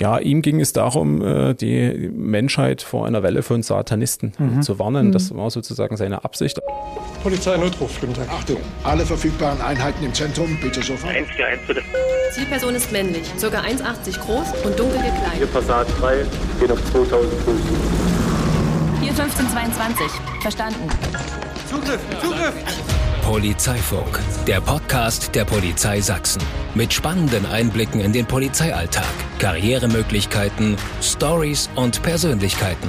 Ja, ihm ging es darum, die Menschheit vor einer Welle von Satanisten zu warnen. Das war sozusagen seine Absicht. Polizei Notruf, guten Tag. Achtung, alle verfügbaren Einheiten im Zentrum, bitte sofort. 141, bitte. Zielperson ist männlich, ca. 1,80 groß und dunkel gekleidet. Hier Passat 3, geht auf 2000 Fuß. Hier 1522, verstanden. Zugriff, Zugriff! Polizeifunk, der Podcast der Polizei Sachsen. Mit spannenden Einblicken in den Polizeialltag, Karrieremöglichkeiten, Storys und Persönlichkeiten.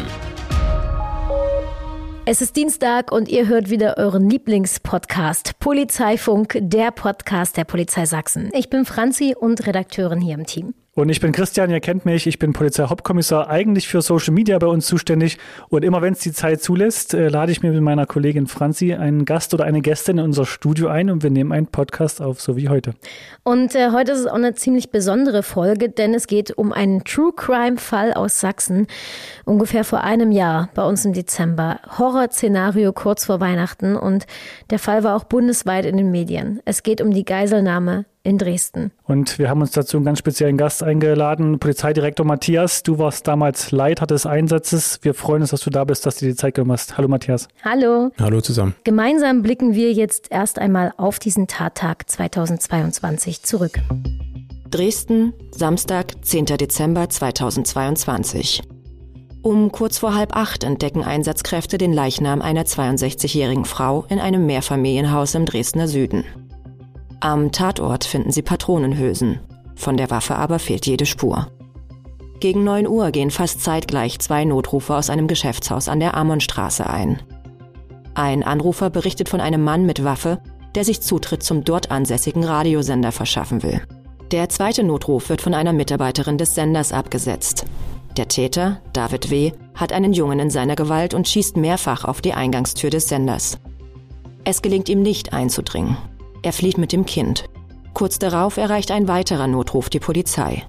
Es ist Dienstag und ihr hört wieder euren Lieblingspodcast Polizeifunk, der Podcast der Polizei Sachsen. Ich bin Franzi und Redakteurin hier im Team. Und ich bin Christian, ihr kennt mich, ich bin Polizeihauptkommissar, eigentlich für Social Media bei uns zuständig. Und immer wenn es die Zeit zulässt, lade ich mir mit meiner Kollegin Franzi einen Gast oder eine Gästin in unser Studio ein und wir nehmen einen Podcast auf, so wie heute. Und heute ist es auch eine ziemlich besondere Folge, denn es geht um einen True-Crime-Fall aus Sachsen, ungefähr vor einem Jahr bei uns im Dezember. Horrorszenario kurz vor Weihnachten und der Fall war auch bundesweit in den Medien. Es geht um die Geiselnahme in Dresden. Und wir haben uns dazu einen ganz speziellen Gast eingeladen, Polizeidirektor Matthias. Du warst damals Leiter des Einsatzes. Wir freuen uns, dass du da bist, dass du dir die Zeit genommen hast. Hallo Matthias. Hallo. Hallo zusammen. Gemeinsam blicken wir jetzt erst einmal auf diesen Tattag 2022 zurück. Dresden, Samstag, 10. Dezember 2022. Um kurz vor 7:30 entdecken Einsatzkräfte den Leichnam einer 62-jährigen Frau in einem Mehrfamilienhaus im Dresdner Süden. Am Tatort finden sie Patronenhülsen. Von der Waffe aber fehlt jede Spur. Gegen 9 Uhr gehen fast zeitgleich 2 Notrufe aus einem Geschäftshaus an der Ammonstraße ein. Ein Anrufer berichtet von einem Mann mit Waffe, der sich Zutritt zum dort ansässigen Radiosender verschaffen will. Der zweite Notruf wird von einer Mitarbeiterin des Senders abgesetzt. Der Täter, David W., hat einen Jungen in seiner Gewalt und schießt mehrfach auf die Eingangstür des Senders. Es gelingt ihm nicht einzudringen. Er flieht mit dem Kind. Kurz darauf erreicht ein weiterer Notruf die Polizei.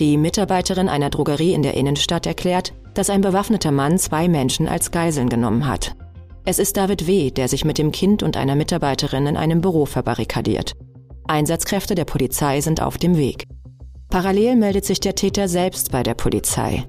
Die Mitarbeiterin einer Drogerie in der Innenstadt erklärt, dass ein bewaffneter Mann 2 Menschen als Geiseln genommen hat. Es ist David W., der sich mit dem Kind und einer Mitarbeiterin in einem Büro verbarrikadiert. Einsatzkräfte der Polizei sind auf dem Weg. Parallel meldet sich der Täter selbst bei der Polizei.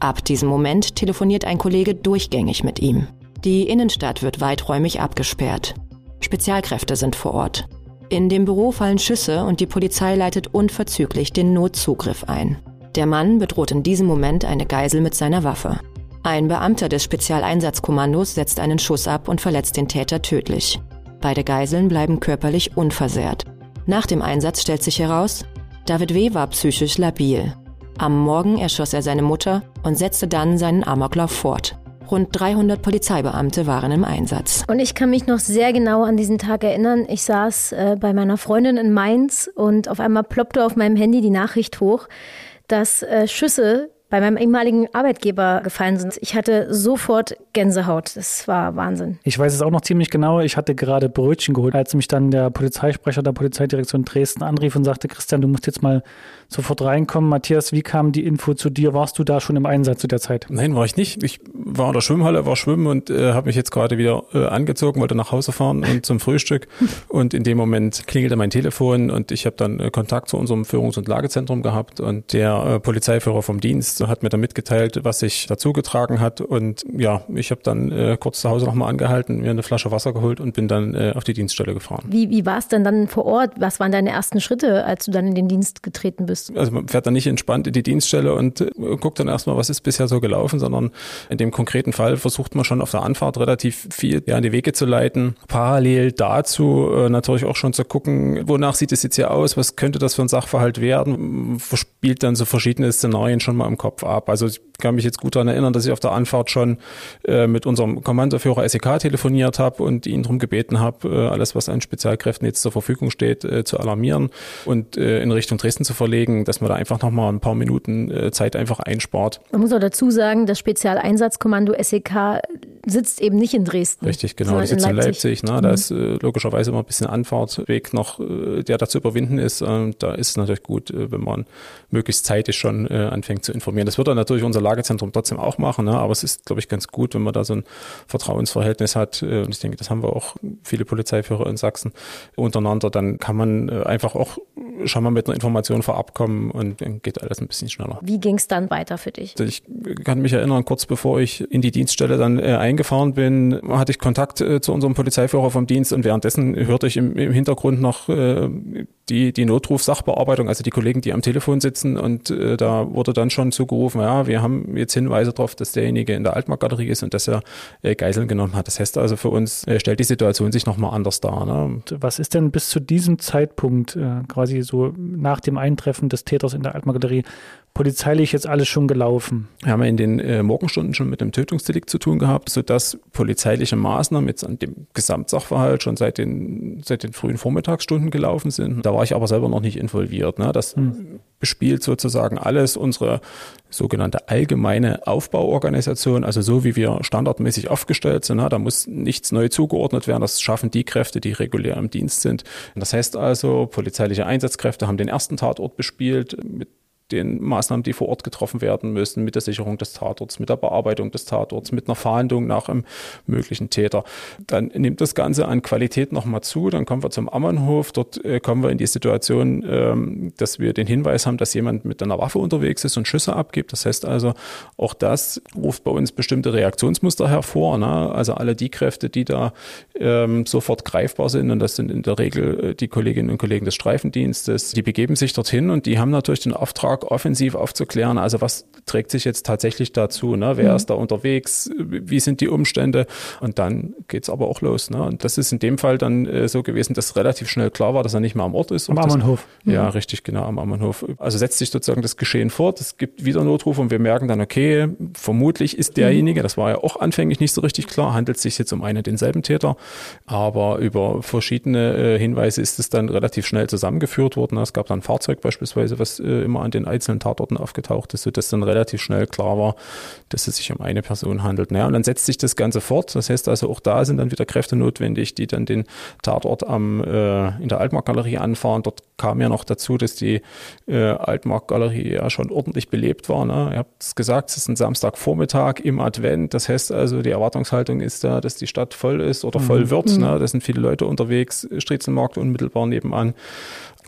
Ab diesem Moment telefoniert ein Kollege durchgängig mit ihm. Die Innenstadt wird weiträumig abgesperrt. Spezialkräfte sind vor Ort. In dem Büro fallen Schüsse und die Polizei leitet unverzüglich den Notzugriff ein. Der Mann bedroht in diesem Moment eine Geisel mit seiner Waffe. Ein Beamter des Spezialeinsatzkommandos setzt einen Schuss ab und verletzt den Täter tödlich. Beide Geiseln bleiben körperlich unversehrt. Nach dem Einsatz stellt sich heraus, David W. war psychisch labil. Am Morgen erschoss er seine Mutter und setzte dann seinen Amoklauf fort. Rund 300 Polizeibeamte waren im Einsatz. Und ich kann mich noch sehr genau an diesen Tag erinnern. Ich saß bei meiner Freundin in Mainz und auf einmal ploppte auf meinem Handy die Nachricht hoch, dass Schüsse bei meinem ehemaligen Arbeitgeber gefallen sind. Ich hatte sofort Gänsehaut. Das war Wahnsinn. Ich weiß es auch noch ziemlich genau. Ich hatte gerade Brötchen geholt, als mich dann der Polizeisprecher der Polizeidirektion Dresden anrief und sagte, Christian, du musst jetzt mal sofort reinkommen. Matthias, wie kam die Info zu dir? Warst du da schon im Einsatz zu der Zeit? Nein, war ich nicht. Ich war in der Schwimmhalle, war schwimmen und habe mich jetzt gerade wieder angezogen, wollte nach Hause fahren und zum Frühstück. Und in dem Moment klingelte mein Telefon und ich habe dann Kontakt zu unserem Führungs- und Lagezentrum gehabt und der Polizeiführer vom Dienst hat mir dann mitgeteilt, was sich dazu getragen hat und ja, ich habe dann kurz zu Hause nochmal angehalten, mir eine Flasche Wasser geholt und bin dann auf die Dienststelle gefahren. Wie war es denn dann vor Ort? Was waren deine ersten Schritte, als du dann in den Dienst getreten bist? Also man fährt dann nicht entspannt in die Dienststelle und guckt dann erstmal, was ist bisher so gelaufen, sondern in dem konkreten Fall versucht man schon auf der Anfahrt relativ viel an die Wege zu leiten. Parallel dazu natürlich auch schon zu gucken, wonach sieht es jetzt hier aus, was könnte das für ein Sachverhalt werden, spielt dann so verschiedene Szenarien schon mal im Kopf ab. Also ich kann mich jetzt gut daran erinnern, dass ich auf der Anfahrt schon mit unserem Kommandoführer SEK telefoniert habe und ihn darum gebeten habe, alles, was an Spezialkräften jetzt zur Verfügung steht, zu alarmieren und in Richtung Dresden zu verlegen, dass man da einfach nochmal ein paar Minuten Zeit einfach einspart. Man muss auch dazu sagen, das Spezialeinsatzkommando SEK sitzt eben nicht in Dresden. Richtig, genau. Die sitzt in Leipzig. Ne? Da ist logischerweise immer ein bisschen Anfahrtweg noch, der da zu überwinden ist. Da ist es natürlich gut, wenn man möglichst zeitig schon anfängt zu informieren. Das wird dann natürlich unser Lagezentrum trotzdem auch machen, ne? Aber es ist, glaube ich, ganz gut, wenn man da so ein Vertrauensverhältnis hat. Und ich denke, das haben wir auch viele Polizeiführer in Sachsen untereinander. Dann kann man einfach auch schon mal mit einer Information vorab kommen und dann geht alles ein bisschen schneller. Wie ging es dann weiter für dich? Ich kann mich erinnern, kurz bevor ich in die Dienststelle dann eingefahren bin, hatte ich Kontakt zu unserem Polizeiführer vom Dienst und währenddessen hörte ich im Hintergrund noch die Notruf-Sachbearbeitung, also die Kollegen, die am Telefon sitzen und da wurde dann schon zugerufen, ja, wir haben jetzt Hinweise darauf, dass derjenige in der Altmarktgalerie ist und dass er Geiseln genommen hat. Das heißt also für uns, stellt die Situation sich nochmal anders dar. Ne? Was ist denn bis zu diesem Zeitpunkt quasi so nach dem Eintreffen des Täters in der Altmarktgalerie polizeilich jetzt alles schon gelaufen? Wir haben in den Morgenstunden schon mit dem Tötungsdelikt zu tun gehabt, sodass polizeiliche Maßnahmen jetzt an dem Gesamtsachverhalt schon seit den frühen Vormittagsstunden gelaufen sind. Da war ich aber selber noch nicht involviert. Ne? Das bespielt sozusagen alles unsere sogenannte allgemeine Aufbauorganisation, also so wie wir standardmäßig aufgestellt sind. Ne? Da muss nichts neu zugeordnet werden. Das schaffen die Kräfte, die regulär im Dienst sind. Das heißt also, polizeiliche Einsatzkräfte haben den ersten Tatort bespielt mit den Maßnahmen, die vor Ort getroffen werden müssen, mit der Sicherung des Tatorts, mit der Bearbeitung des Tatorts, mit einer Fahndung nach einem möglichen Täter. Dann nimmt das Ganze an Qualität nochmal zu, dann kommen wir zum Ammonhof, dort kommen wir in die Situation, dass wir den Hinweis haben, dass jemand mit einer Waffe unterwegs ist und Schüsse abgibt. Das heißt also, auch das ruft bei uns bestimmte Reaktionsmuster hervor, ne? Also alle die Kräfte, die da sofort greifbar sind, und das sind in der Regel die Kolleginnen und Kollegen des Streifendienstes, die begeben sich dorthin und die haben natürlich den Auftrag, offensiv aufzuklären, also was trägt sich jetzt tatsächlich dazu, ne? Wer ist da unterwegs, wie sind die Umstände, und dann geht es aber auch los. Ne? Und das ist in dem Fall dann so gewesen, dass relativ schnell klar war, dass er nicht mehr am Ort ist. Am Ammonhof. Ja, richtig, genau, am Ammonhof. Also setzt sich sozusagen das Geschehen fort, es gibt wieder Notrufe und wir merken dann, okay, vermutlich ist derjenige, das war ja auch anfänglich nicht so richtig klar, handelt es sich jetzt um einen und denselben Täter, aber über verschiedene Hinweise ist es dann relativ schnell zusammengeführt worden. Es gab dann ein Fahrzeug beispielsweise, was immer an den einzelnen Tatorten aufgetaucht ist, sodass dann relativ schnell klar war, dass es sich um eine Person handelt. Naja, und dann setzt sich das Ganze fort. Das heißt also, auch da sind dann wieder Kräfte notwendig, die dann den Tatort in der Altmarktgalerie anfahren. Dort kam ja noch dazu, dass die Altmarktgalerie ja schon ordentlich belebt war. Ne? Ihr habt es gesagt, es ist ein Samstagvormittag im Advent. Das heißt also, die Erwartungshaltung ist da, dass die Stadt voll ist oder voll wird. Ne? Da sind viele Leute unterwegs, Striezenmarkt unmittelbar nebenan.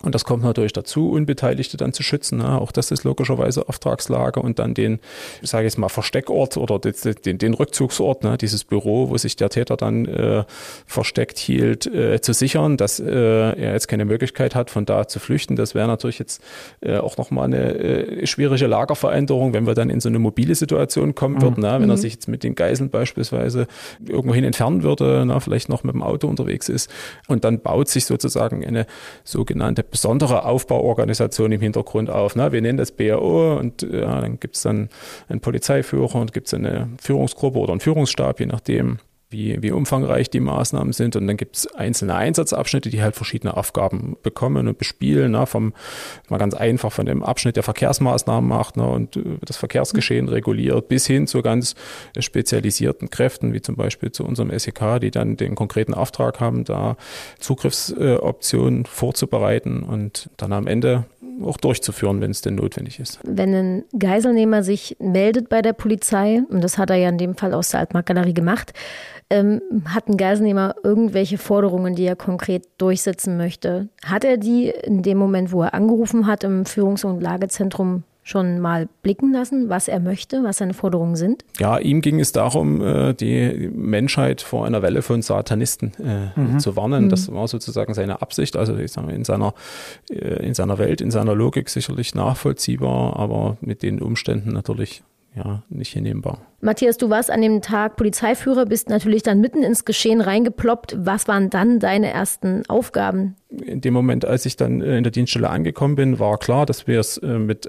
Und das kommt natürlich dazu, Unbeteiligte dann zu schützen. Ne? Auch das ist logischerweise Auftragslage. Und dann den, ich sage jetzt mal, Versteckort oder den Rückzugsort, ne? Dieses Büro, wo sich der Täter dann versteckt hielt, zu sichern, dass er jetzt keine Möglichkeit hat, von da zu flüchten. Das wäre natürlich jetzt auch nochmal eine schwierige Lagerveränderung, wenn wir dann in so eine mobile Situation kommen würden. Ne? Wenn er sich jetzt mit den Geiseln beispielsweise irgendwohin entfernen würde, ne? Vielleicht noch mit dem Auto unterwegs ist. Und dann baut sich sozusagen eine sogenannte besondere Aufbauorganisation im Hintergrund auf. Ne? Wir nennen das BAO und ja, dann gibt es dann einen Polizeiführer und gibt es eine Führungsgruppe oder einen Führungsstab, je nachdem, wie umfangreich die Maßnahmen sind. Und dann gibt es einzelne Einsatzabschnitte, die halt verschiedene Aufgaben bekommen und bespielen. Ne? Mal ganz einfach von dem Abschnitt, der Verkehrsmaßnahmen macht, ne? Und das Verkehrsgeschehen reguliert, bis hin zu ganz spezialisierten Kräften, wie zum Beispiel zu unserem SEK, die dann den konkreten Auftrag haben, da Zugriffsoptionen vorzubereiten und dann am Ende auch durchzuführen, wenn es denn notwendig ist. Wenn ein Geiselnehmer sich meldet bei der Polizei, und das hat er ja in dem Fall aus der Altmarktgalerie gemacht, hat ein Geiselnehmer irgendwelche Forderungen, die er konkret durchsetzen möchte? Hat er die in dem Moment, wo er angerufen hat, im Führungs- und Lagezentrum schon mal blicken lassen, was er möchte, was seine Forderungen sind? Ja, ihm ging es darum, die Menschheit vor einer Welle von Satanisten zu warnen. Das war sozusagen seine Absicht, also ich sage mal, in seiner Welt, in seiner Logik sicherlich nachvollziehbar, aber mit den Umständen natürlich ja, nicht hinnehmbar. Matthias, du warst an dem Tag Polizeiführer, bist natürlich dann mitten ins Geschehen reingeploppt. Was waren dann deine ersten Aufgaben? In dem Moment, als ich dann in der Dienststelle angekommen bin, war klar, dass wir es mit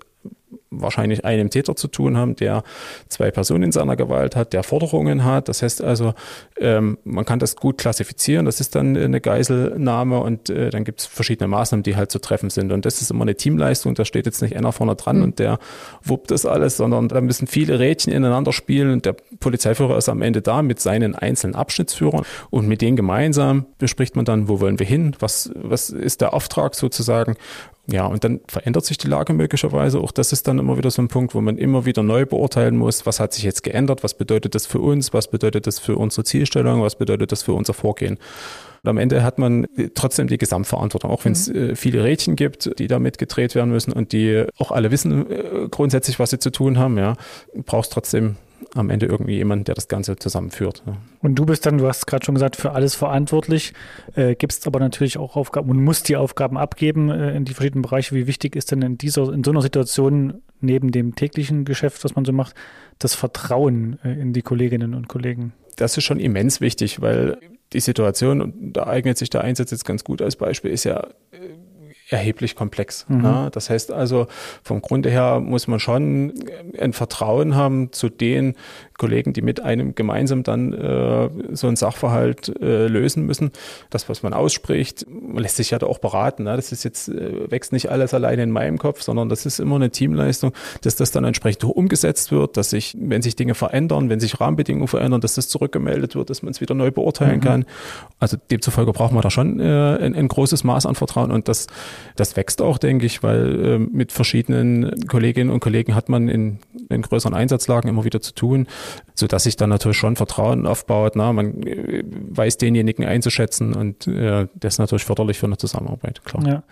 wahrscheinlich einem Täter zu tun haben, der zwei Personen in seiner Gewalt hat, der Forderungen hat. Das heißt also, man kann das gut klassifizieren. Das ist dann eine Geiselnahme und dann gibt es verschiedene Maßnahmen, die halt zu treffen sind. Und das ist immer eine Teamleistung. Da steht jetzt nicht einer vorne dran und der wuppt das alles, sondern da müssen viele Rädchen ineinander spielen. Und der Polizeiführer ist am Ende da mit seinen einzelnen Abschnittsführern und mit denen gemeinsam bespricht man dann, wo wollen wir hin? Was ist der Auftrag sozusagen? Ja, und dann verändert sich die Lage möglicherweise. Auch das ist dann immer wieder so ein Punkt, wo man immer wieder neu beurteilen muss, was hat sich jetzt geändert, was bedeutet das für uns, was bedeutet das für unsere Zielstellung, was bedeutet das für unser Vorgehen. Und am Ende hat man trotzdem die Gesamtverantwortung, auch wenn es viele Rädchen gibt, die da mitgedreht werden müssen und die auch alle wissen grundsätzlich, was sie zu tun haben. Ja, brauchst trotzdem am Ende irgendwie jemand, der das Ganze zusammenführt. Ja. Und du bist dann, du hast gerade schon gesagt, für alles verantwortlich, gibst aber natürlich auch Aufgaben und musst die Aufgaben abgeben in die verschiedenen Bereiche. Wie wichtig ist denn in so einer Situation neben dem täglichen Geschäft, was man so macht, das Vertrauen in die Kolleginnen und Kollegen? Das ist schon immens wichtig, weil die Situation, und da eignet sich der Einsatz jetzt ganz gut als Beispiel, ist ja erheblich komplex. Mhm. Ne? Das heißt also, vom Grunde her muss man schon ein Vertrauen haben zu den Kollegen, die mit einem gemeinsam dann so einen Sachverhalt lösen müssen. Das, was man ausspricht, man lässt sich ja da auch beraten. Ne? Das ist jetzt, wächst nicht alles alleine in meinem Kopf, sondern das ist immer eine Teamleistung, dass das dann entsprechend umgesetzt wird, dass sich, wenn sich Dinge verändern, wenn sich Rahmenbedingungen verändern, dass das zurückgemeldet wird, dass man es wieder neu beurteilen kann. Also demzufolge braucht man da schon ein großes Maß an Vertrauen, und das wächst auch, denke ich, weil mit verschiedenen Kolleginnen und Kollegen hat man in größeren Einsatzlagen immer wieder zu tun, sodass sich dann natürlich schon Vertrauen aufbaut. Na? Man weiß denjenigen einzuschätzen, und das ist natürlich förderlich für eine Zusammenarbeit, klar. Ja.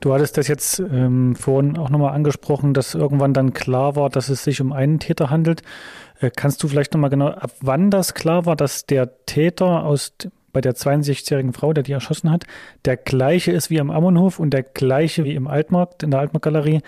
Du hattest das jetzt vorhin auch nochmal angesprochen, dass irgendwann dann klar war, dass es sich um einen Täter handelt. Kannst du vielleicht nochmal genau, ab wann das klar war, dass der Täter bei der 62-jährigen Frau, der die erschossen hat, der gleiche ist wie am Ammonhof und der gleiche wie im Altmarkt, in der Altmarktgalerie,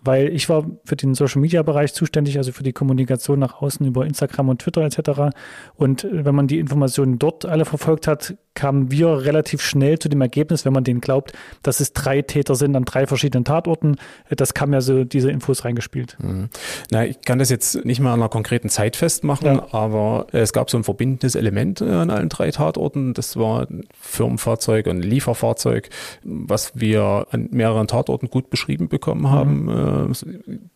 weil ich war für den Social-Media-Bereich zuständig, also für die Kommunikation nach außen über Instagram und Twitter etc. Und wenn man die Informationen dort alle verfolgt hat, kamen wir relativ schnell zu dem Ergebnis, wenn man denen glaubt, dass es 3 Täter sind an 3 verschiedenen Tatorten. Das kam ja so diese Infos reingespielt. Mhm. Na, ich kann das jetzt nicht mal an einer konkreten Zeit festmachen, aber es gab so ein verbindendes Element an allen 3 Tatorten. Das war ein Firmenfahrzeug und ein Lieferfahrzeug, was wir an mehreren Tatorten gut beschrieben bekommen haben.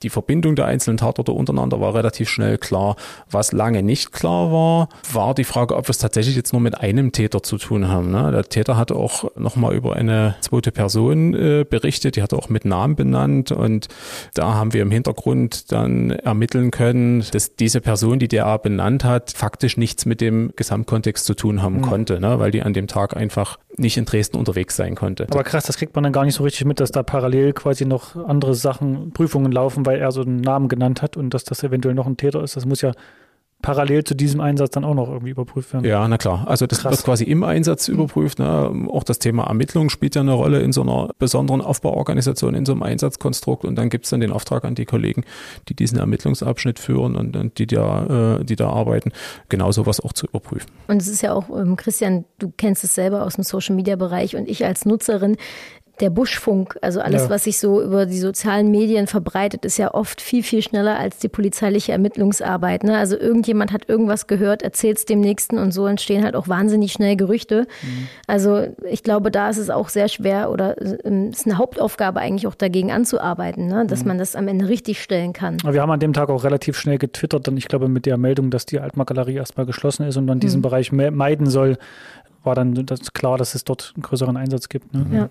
Die Verbindung der einzelnen Tatorte untereinander war relativ schnell klar. Was lange nicht klar war, war die Frage, ob wir es tatsächlich jetzt nur mit einem Täter zu tun haben. Ne? Der Täter hat auch nochmal über eine zweite Person berichtet, die hat er auch mit Namen benannt, und da haben wir im Hintergrund dann ermitteln können, dass diese Person, die der benannt hat, faktisch nichts mit dem Gesamtkontext zu tun haben konnte, ne? Weil die an dem Tag einfach nicht in Dresden unterwegs sein konnte. Aber krass, das kriegt man dann gar nicht so richtig mit, dass da parallel quasi noch andere Sachen, Prüfungen laufen, weil er so einen Namen genannt hat, und dass das eventuell noch ein Täter ist. Das muss ja parallel zu diesem Einsatz dann auch noch irgendwie überprüft werden. Ja, na klar. Also das wird quasi im Einsatz überprüft. Ne? Auch das Thema Ermittlung spielt ja eine Rolle in so einer besonderen Aufbauorganisation, in so einem Einsatzkonstrukt. Und dann gibt es dann den Auftrag an die Kollegen, die diesen Ermittlungsabschnitt führen und die da arbeiten, genau sowas auch zu überprüfen. Und es ist ja auch, Christian, du kennst es selber aus dem Social-Media-Bereich, und ich als Nutzerin, der Buschfunk, also alles, was sich so über die sozialen Medien verbreitet, ist ja oft viel, viel schneller als die polizeiliche Ermittlungsarbeit. Ne? Also irgendjemand hat irgendwas gehört, erzählt es dem Nächsten, und so entstehen halt auch wahnsinnig schnell Gerüchte. Mhm. Also ich glaube, da ist es auch sehr schwer, oder ist eine Hauptaufgabe eigentlich auch dagegen anzuarbeiten, ne? Dass man das am Ende richtig stellen kann. Wir haben an dem Tag auch relativ schnell getwittert, und ich glaube mit der Meldung, dass die Altmarktgalerie erstmal geschlossen ist und man diesen Bereich meiden soll, war dann das klar, dass es dort einen größeren Einsatz gibt. Ne? Ja.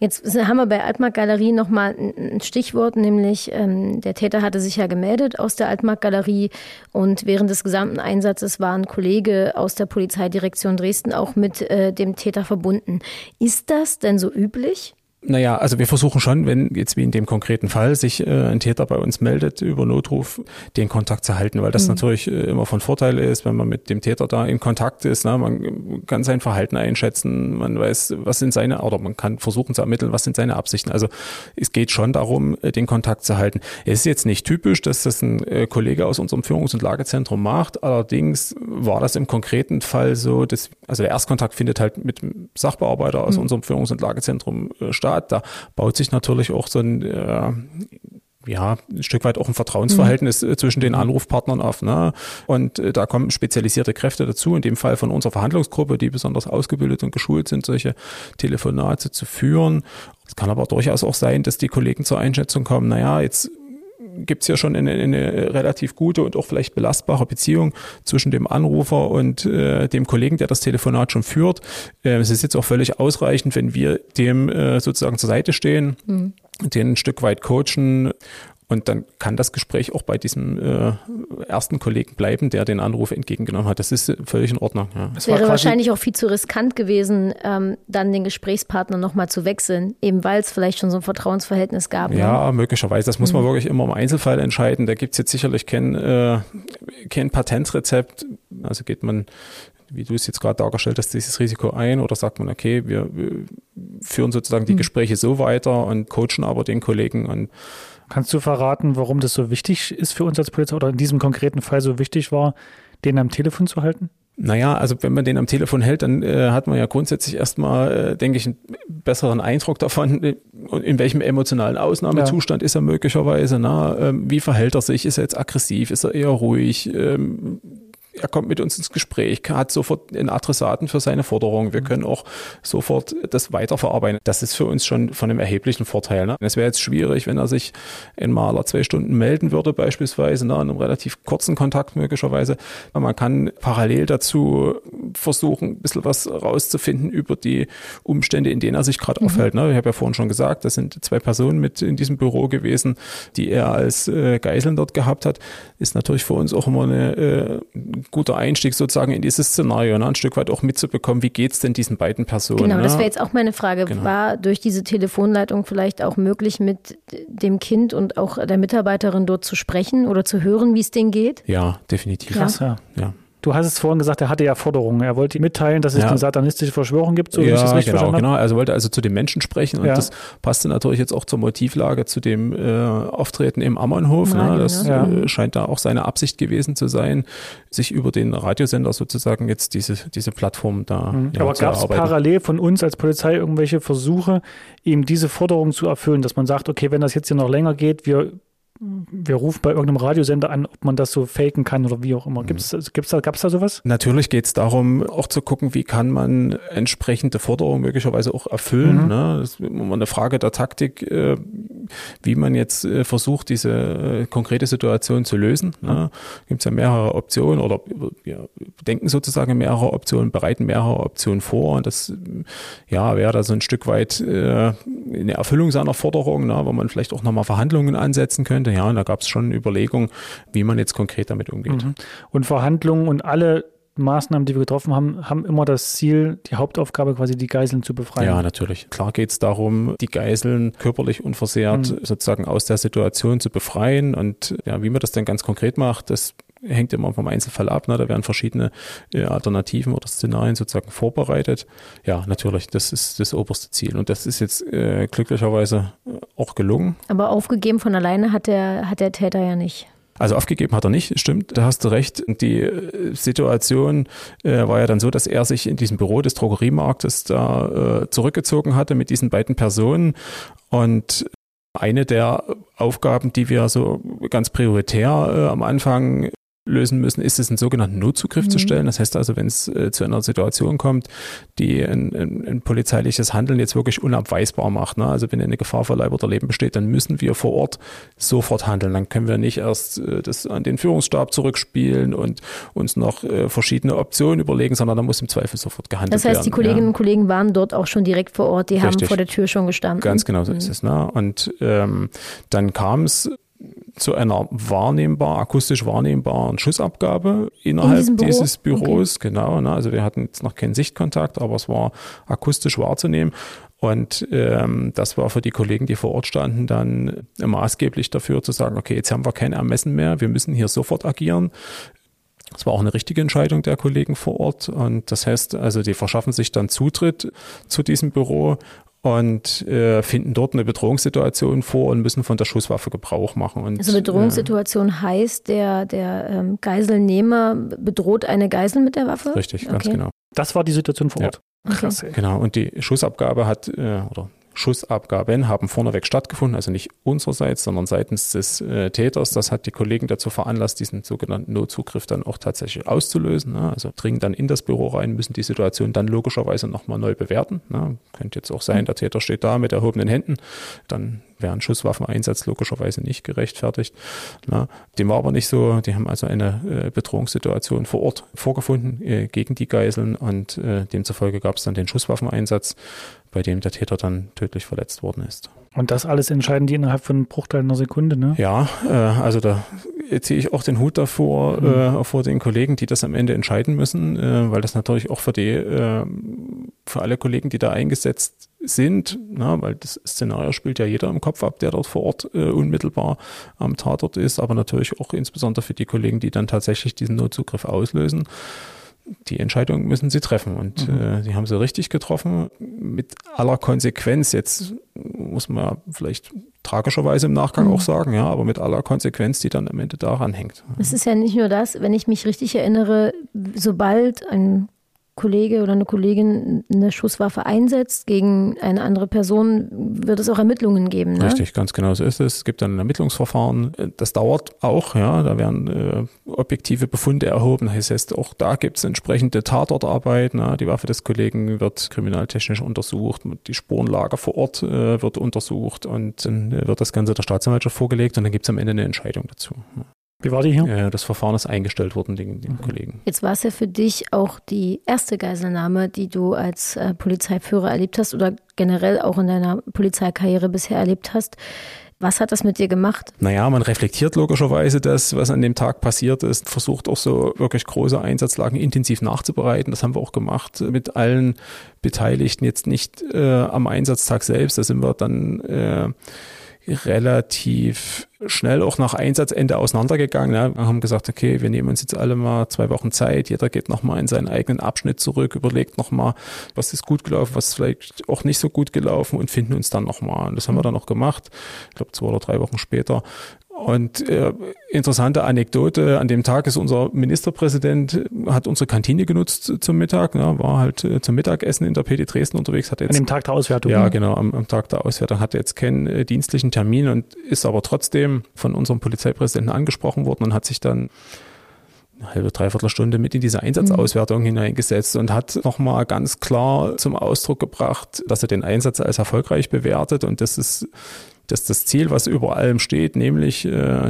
Jetzt haben wir bei Altmarktgalerie nochmal ein Stichwort, nämlich der Täter hatte sich ja gemeldet aus der Altmarktgalerie, und während des gesamten Einsatzes war ein Kollege aus der Polizeidirektion Dresden auch mit dem Täter verbunden. Ist das denn so üblich? Naja, also wir versuchen schon, wenn jetzt wie in dem konkreten Fall sich ein Täter bei uns meldet über Notruf, den Kontakt zu halten, weil das natürlich immer von Vorteil ist, wenn man mit dem Täter da in Kontakt ist. Ne? Man kann sein Verhalten einschätzen, man weiß, man kann versuchen zu ermitteln, was sind seine Absichten. Also es geht schon darum, den Kontakt zu halten. Es ist jetzt nicht typisch, dass das ein Kollege aus unserem Führungs- und Lagezentrum macht. Allerdings war das im konkreten Fall so, dass, also der Erstkontakt findet halt mit dem Sachbearbeiter aus unserem Führungs- und Lagezentrum statt. Da baut sich natürlich auch so ein Stück weit auch ein Vertrauensverhältnis zwischen den Anrufpartnern auf. Ne? Und da kommen spezialisierte Kräfte dazu, in dem Fall von unserer Verhandlungsgruppe, die besonders ausgebildet und geschult sind, solche Telefonate zu führen. Es kann aber durchaus auch sein, dass die Kollegen zur Einschätzung kommen, naja, jetzt gibt es ja schon eine relativ gute und auch vielleicht belastbare Beziehung zwischen dem Anrufer und dem Kollegen, der das Telefonat schon führt. Es ist jetzt auch völlig ausreichend, wenn wir dem sozusagen zur Seite stehen den ein Stück weit coachen. Und dann kann das Gespräch auch bei diesem ersten Kollegen bleiben, der den Anruf entgegengenommen hat. Das ist völlig in Ordnung. Ja. Es wäre wahrscheinlich auch viel zu riskant gewesen, dann den Gesprächspartner nochmal zu wechseln, eben weil es vielleicht schon so ein Vertrauensverhältnis gab. Ja, ne? Möglicherweise. Das muss man wirklich immer im Einzelfall entscheiden. Da gibt es jetzt sicherlich kein Patentrezept. Also geht man, wie du es jetzt gerade dargestellt hast, dieses Risiko ein oder sagt man, okay, wir führen sozusagen die Gespräche so weiter und coachen aber den Kollegen. Und kannst du verraten, warum das so wichtig ist für uns als Polizei oder in diesem konkreten Fall so wichtig war, den am Telefon zu halten? Naja, also wenn man den am Telefon hält, dann hat man ja grundsätzlich erstmal, denke ich, einen besseren Eindruck davon, in welchem emotionalen Ausnahmezustand ist er möglicherweise, wie verhält er sich, ist er jetzt aggressiv, ist er eher ruhig, er kommt mit uns ins Gespräch, hat sofort einen Adressaten für seine Forderung. Wir können auch sofort das weiterverarbeiten. Das ist für uns schon von einem erheblichen Vorteil. Ne? Es wäre jetzt schwierig, wenn er sich einmal alle 2 Stunden melden würde beispielsweise, in einem relativ kurzen Kontakt möglicherweise. Aber man kann parallel dazu versuchen, ein bisschen was rauszufinden über die Umstände, in denen er sich gerade aufhält. Ne? Ich habe ja vorhin schon gesagt, das sind 2 Personen mit in diesem Büro gewesen, die er als Geiseln dort gehabt hat. Ist natürlich für uns auch immer eine guter Einstieg sozusagen in dieses Szenario, ein Stück weit auch mitzubekommen, wie geht es denn diesen beiden Personen? Genau, das wäre jetzt auch meine Frage. Genau. War durch diese Telefonleitung vielleicht auch möglich, mit dem Kind und auch der Mitarbeiterin dort zu sprechen oder zu hören, wie es denen geht? Ja, definitiv. Krass, ja. Du hast es vorhin gesagt, er hatte ja Forderungen. Er wollte mitteilen, dass es eine satanistische Verschwörung gibt, so wie ich das richtig verstanden habe. Genau. Also wollte zu den Menschen sprechen und das passte natürlich jetzt auch zur Motivlage, zu dem Auftreten im Ammonhof. Das scheint da auch seine Absicht gewesen zu sein, sich über den Radiosender sozusagen jetzt diese Plattform da zu erarbeiten. Aber gab es parallel von uns als Polizei irgendwelche Versuche, ihm diese Forderung zu erfüllen, dass man sagt, okay, wenn das jetzt hier noch länger geht, wir rufen bei irgendeinem Radiosender an, ob man das so faken kann oder wie auch immer. Gab es da sowas? Natürlich geht es darum, auch zu gucken, wie kann man entsprechende Forderungen möglicherweise auch erfüllen. Das ist immer eine Frage der Taktik, wie man jetzt versucht, diese konkrete Situation zu lösen. Gibt es ja mehrere Optionen oder wir denken sozusagen mehrere Optionen, bereiten mehrere Optionen vor. Und das wäre da so ein Stück weit eine Erfüllung seiner Forderung, wo man vielleicht auch nochmal Verhandlungen ansetzen könnte. Ja, und da gab es schon Überlegungen, wie man jetzt konkret damit umgeht. Und Verhandlungen und alle Maßnahmen, die wir getroffen haben, haben immer das Ziel, die Hauptaufgabe quasi die Geiseln zu befreien. Ja, natürlich. Klar geht es darum, die Geiseln körperlich unversehrt sozusagen aus der Situation zu befreien. Und wie man das dann ganz konkret macht, das hängt immer vom Einzelfall ab. Da werden verschiedene Alternativen oder Szenarien sozusagen vorbereitet. Ja, natürlich, das ist das oberste Ziel. Und das ist jetzt glücklicherweise auch gelungen. Aber aufgegeben von alleine hat der Täter ja nicht. Also aufgegeben hat er nicht, stimmt, da hast du recht. Die Situation war ja dann so, dass er sich in diesem Büro des Drogeriemarktes da zurückgezogen hatte mit diesen beiden Personen. Und eine der Aufgaben, die wir so ganz prioritär am Anfang lösen müssen, ist es, einen sogenannten Notzugriff zu stellen. Das heißt also, wenn es zu einer Situation kommt, die ein polizeiliches Handeln jetzt wirklich unabweisbar macht, also wenn eine Gefahr für Leib oder Leben besteht, dann müssen wir vor Ort sofort handeln. Dann können wir nicht erst das an den Führungsstab zurückspielen und uns noch verschiedene Optionen überlegen, sondern da muss im Zweifel sofort gehandelt werden. Das heißt, die Kolleginnen und Kollegen waren dort auch schon direkt vor Ort, die haben vor der Tür schon gestanden. Ganz genau so ist es. Und dann kam es zu einer akustisch wahrnehmbaren Schussabgabe innerhalb dieses Büros. Okay. Genau, also wir hatten jetzt noch keinen Sichtkontakt, aber es war akustisch wahrzunehmen. Und das war für die Kollegen, die vor Ort standen, dann maßgeblich dafür zu sagen, okay, jetzt haben wir kein Ermessen mehr, wir müssen hier sofort agieren. Das war auch eine richtige Entscheidung der Kollegen vor Ort. Und das heißt, also die verschaffen sich dann Zutritt zu diesem Büro und finden dort eine Bedrohungssituation vor und müssen von der Schusswaffe Gebrauch machen. Und, also Bedrohungssituation heißt, der Geiselnehmer bedroht eine Geisel mit der Waffe? Richtig, ganz genau. Das war die Situation vor Ort? Okay. Krass. Genau, und die Schussabgabe Schussabgaben haben vorneweg stattgefunden, also nicht unsererseits, sondern seitens des Täters. Das hat die Kollegen dazu veranlasst, diesen sogenannten Notzugriff dann auch tatsächlich auszulösen. Also dringen dann in das Büro rein, müssen die Situation dann logischerweise nochmal neu bewerten. Könnte jetzt auch sein, der Täter steht da mit erhobenen Händen, dann wären Schusswaffeneinsatz logischerweise nicht gerechtfertigt. Na, dem war aber nicht so. Die haben also eine Bedrohungssituation vor Ort vorgefunden gegen die Geiseln und demzufolge gab es dann den Schusswaffeneinsatz, bei dem der Täter dann tödlich verletzt worden ist. Und das alles entscheiden die innerhalb von einem Bruchteil einer Sekunde, ne? Ja, also da ziehe ich auch den Hut davor, vor den Kollegen, die das am Ende entscheiden müssen, weil das natürlich auch für alle Kollegen, die da eingesetzt sind, na, weil das Szenario spielt ja jeder im Kopf ab, der dort vor Ort unmittelbar am Tatort ist, aber natürlich auch insbesondere für die Kollegen, die dann tatsächlich diesen Notzugriff auslösen. Die Entscheidung müssen sie treffen und die haben sie richtig getroffen. Mit aller Konsequenz, jetzt muss man vielleicht tragischerweise im Nachgang auch sagen, ja, aber mit aller Konsequenz, die dann am Ende daran hängt. Es ist ja nicht nur das, wenn ich mich richtig erinnere, sobald ein Kollege oder eine Kollegin eine Schusswaffe einsetzt gegen eine andere Person, wird es auch Ermittlungen geben, ne? Richtig, ganz genau so ist es. Es gibt dann ein Ermittlungsverfahren. Das dauert auch, ja. Da werden objektive Befunde erhoben. Das heißt, auch da gibt es entsprechende Tatortarbeit. Ne? Die Waffe des Kollegen wird kriminaltechnisch untersucht. Die Spurenlage vor Ort wird untersucht und dann wird das Ganze der Staatsanwaltschaft vorgelegt und dann gibt es am Ende eine Entscheidung dazu. Ne? Wie war die hier? Das Verfahren ist eingestellt worden gegen den Kollegen. Jetzt war es ja für dich auch die erste Geiselnahme, die du als Polizeiführer erlebt hast oder generell auch in deiner Polizeikarriere bisher erlebt hast. Was hat das mit dir gemacht? Naja, man reflektiert logischerweise das, was an dem Tag passiert ist, versucht auch so wirklich große Einsatzlagen intensiv nachzubereiten. Das haben wir auch gemacht mit allen Beteiligten, jetzt nicht am Einsatztag selbst. Da sind wir dann relativ schnell auch nach Einsatzende auseinandergegangen. Ja. Wir haben gesagt, okay, wir nehmen uns jetzt alle mal 2 Wochen Zeit. Jeder geht nochmal in seinen eigenen Abschnitt zurück, überlegt nochmal, was ist gut gelaufen, was ist vielleicht auch nicht so gut gelaufen und finden uns dann nochmal. Und das haben wir dann auch gemacht. Ich glaube, 2 oder 3 Wochen später. Und interessante Anekdote, an dem Tag ist unser Ministerpräsident, hat unsere Kantine genutzt zum Mittag, ne, war halt zum Mittagessen in der PD Dresden unterwegs. Hat jetzt, an dem Tag der Auswertung? Ja, genau, am Tag der Auswertung, hat jetzt keinen dienstlichen Termin und ist aber trotzdem von unserem Polizeipräsidenten angesprochen worden und hat sich dann eine halbe, dreiviertel Stunde mit in diese Einsatzauswertung hineingesetzt und hat nochmal ganz klar zum Ausdruck gebracht, dass er den Einsatz als erfolgreich bewertet und dass das Ziel, was über allem steht, nämlich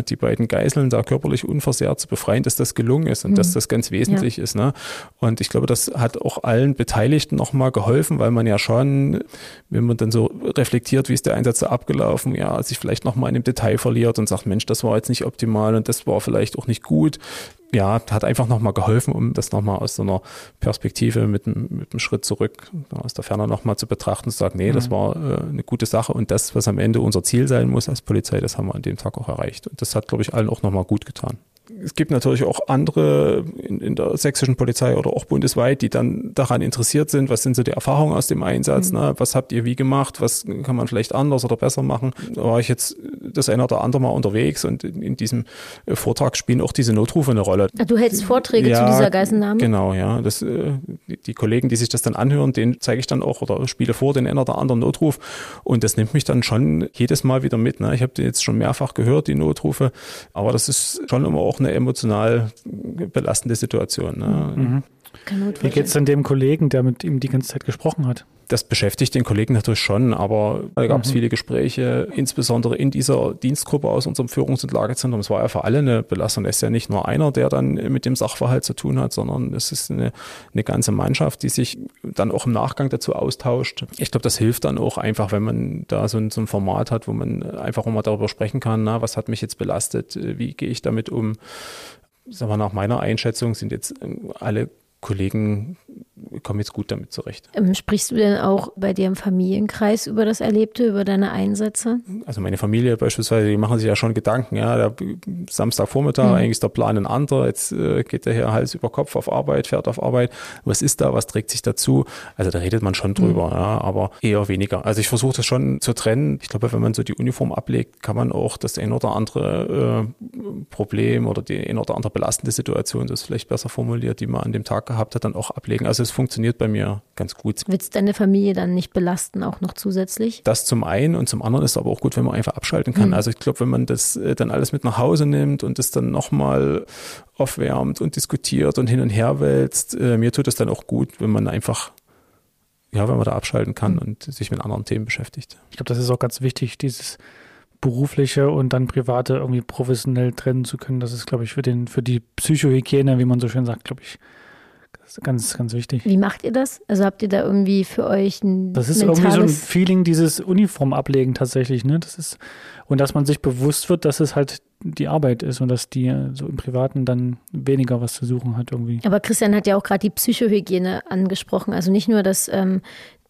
die beiden Geiseln da körperlich unversehrt zu befreien, dass das gelungen ist und dass das ganz wesentlich ist. Ne? Und ich glaube, das hat auch allen Beteiligten nochmal geholfen, weil man ja schon, wenn man dann so reflektiert, wie ist der Einsatz da abgelaufen, ja, sich vielleicht nochmal in dem Detail verliert und sagt, Mensch, das war jetzt nicht optimal und das war vielleicht auch nicht gut. Ja, hat einfach nochmal geholfen, um das nochmal aus so einer Perspektive mit einem Schritt zurück aus der Ferne nochmal zu betrachten und zu sagen, nee, das war eine gute Sache und das, was am Ende unser Ziel sein muss als Polizei, das haben wir an dem Tag auch erreicht. Und das hat, glaube ich, allen auch nochmal gut getan. Es gibt natürlich auch andere in der sächsischen Polizei oder auch bundesweit, die dann daran interessiert sind, was sind so die Erfahrungen aus dem Einsatz, ne? Was habt ihr wie gemacht, was kann man vielleicht anders oder besser machen. Da war ich jetzt das eine oder andere Mal unterwegs und in diesem Vortrag spielen auch diese Notrufe eine Rolle. Du hältst Vorträge zu dieser Geiselnahme? Genau, ja. Das, die Kollegen, die sich das dann anhören, denen zeige ich dann auch oder spiele vor den einen oder anderen Notruf und das nimmt mich dann schon jedes Mal wieder mit. Ne? Ich habe die jetzt schon mehrfach gehört, die Notrufe, aber das ist schon immer auch eine emotional belastende Situation. Ne? Wie geht es denn dem Kollegen, der mit ihm die ganze Zeit gesprochen hat? Das beschäftigt den Kollegen natürlich schon, aber da gab es viele Gespräche, insbesondere in dieser Dienstgruppe aus unserem Führungs- und Lagezentrum. Es war ja für alle eine Belastung. Es ist ja nicht nur einer, der dann mit dem Sachverhalt zu tun hat, sondern es ist eine ganze Mannschaft, die sich dann auch im Nachgang dazu austauscht. Ich glaube, das hilft dann auch einfach, wenn man da so ein Format hat, wo man einfach auch mal darüber sprechen kann, na, was hat mich jetzt belastet, wie gehe ich damit um. Sag mal, nach meiner Einschätzung sind jetzt alle Kollegen kommen jetzt gut damit zurecht. Sprichst du denn auch bei dir im Familienkreis über das Erlebte, über deine Einsätze? Also meine Familie beispielsweise, die machen sich ja schon Gedanken. Ja, der Samstagvormittag, eigentlich ist der Plan ein anderer. Jetzt geht der hier Hals über Kopf auf Arbeit, fährt auf Arbeit. Was ist da, was trägt sich dazu? Also da redet man schon drüber, ja, aber eher weniger. Also ich versuche das schon zu trennen. Ich glaube, wenn man so die Uniform ablegt, kann man auch das ein oder andere Problem oder die ein oder andere belastende Situation, das ist vielleicht besser formuliert, die man an dem Tag gehabt hat, dann auch ablegen. Also es funktioniert bei mir ganz gut. Willst deine Familie dann nicht belasten, auch noch zusätzlich? Das zum einen und zum anderen ist es aber auch gut, wenn man einfach abschalten kann. Also ich glaube, wenn man das dann alles mit nach Hause nimmt und das dann nochmal aufwärmt und diskutiert und hin und her wälzt, mir tut das dann auch gut, wenn man einfach, ja, wenn man da abschalten kann und sich mit anderen Themen beschäftigt. Ich glaube, das ist auch ganz wichtig, dieses berufliche und dann private irgendwie professionell trennen zu können. Das ist, glaube ich, für die Psychohygiene, wie man so schön sagt, glaube ich, ganz, ganz wichtig. Wie macht ihr das? Also habt ihr da irgendwie für euch ein mentales... Das ist irgendwie so ein Feeling, dieses Uniform ablegen tatsächlich, ne? Das ist, und dass man sich bewusst wird, dass es halt die Arbeit ist und dass die so im Privaten dann weniger was zu suchen hat irgendwie. Aber Christian hat ja auch gerade die Psychohygiene angesprochen. Also nicht nur, dass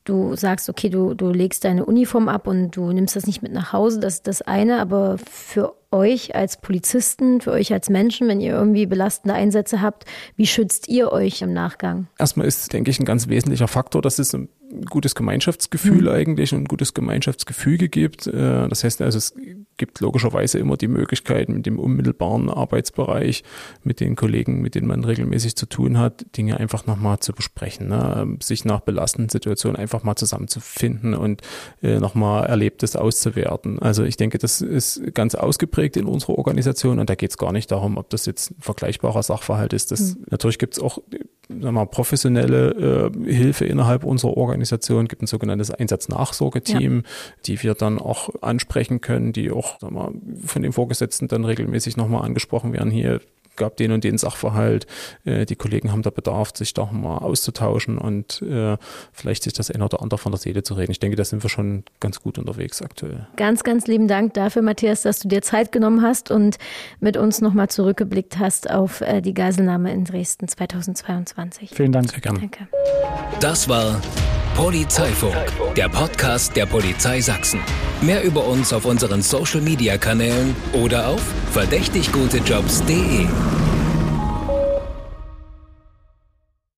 du sagst, okay, du legst deine Uniform ab und du nimmst das nicht mit nach Hause, das ist das eine, aber für euch als Polizisten, für euch als Menschen, wenn ihr irgendwie belastende Einsätze habt, wie schützt ihr euch im Nachgang? Erstmal ist, denke ich, ein ganz wesentlicher Faktor, dass es ein gutes Gemeinschaftsgefühl eigentlich und ein gutes Gemeinschaftsgefüge gibt. Das heißt also, es gibt logischerweise immer die Möglichkeit, mit dem unmittelbaren Arbeitsbereich, mit den Kollegen, mit denen man regelmäßig zu tun hat, Dinge einfach nochmal zu besprechen, ne? Sich nach belastenden Situationen einfach mal zusammenzufinden und nochmal Erlebtes auszuwerten. Also ich denke, das ist ganz ausgeprägt in unserer Organisation und da geht es gar nicht darum, ob das jetzt ein vergleichbarer Sachverhalt ist. Natürlich gibt es auch, sagen wir mal, professionelle Hilfe innerhalb unserer Organisation, gibt ein sogenanntes Einsatznachsorgeteam, die wir dann auch ansprechen können, die auch, sagen wir mal, von den Vorgesetzten dann regelmäßig nochmal angesprochen werden, hier gab den und den Sachverhalt, die Kollegen haben da Bedarf, sich da mal auszutauschen und vielleicht sich das ein oder andere von der Seele zu reden. Ich denke, da sind wir schon ganz gut unterwegs aktuell. Ganz, ganz lieben Dank dafür, Matthias, dass du dir Zeit genommen hast und mit uns nochmal zurückgeblickt hast auf die Geiselnahme in Dresden 2022. Vielen Dank. Sehr gerne. Danke. Das war Polizeifunk, der Podcast der Polizei Sachsen. Mehr über uns auf unseren Social-Media-Kanälen oder auf verdächtig-gute-jobs.de.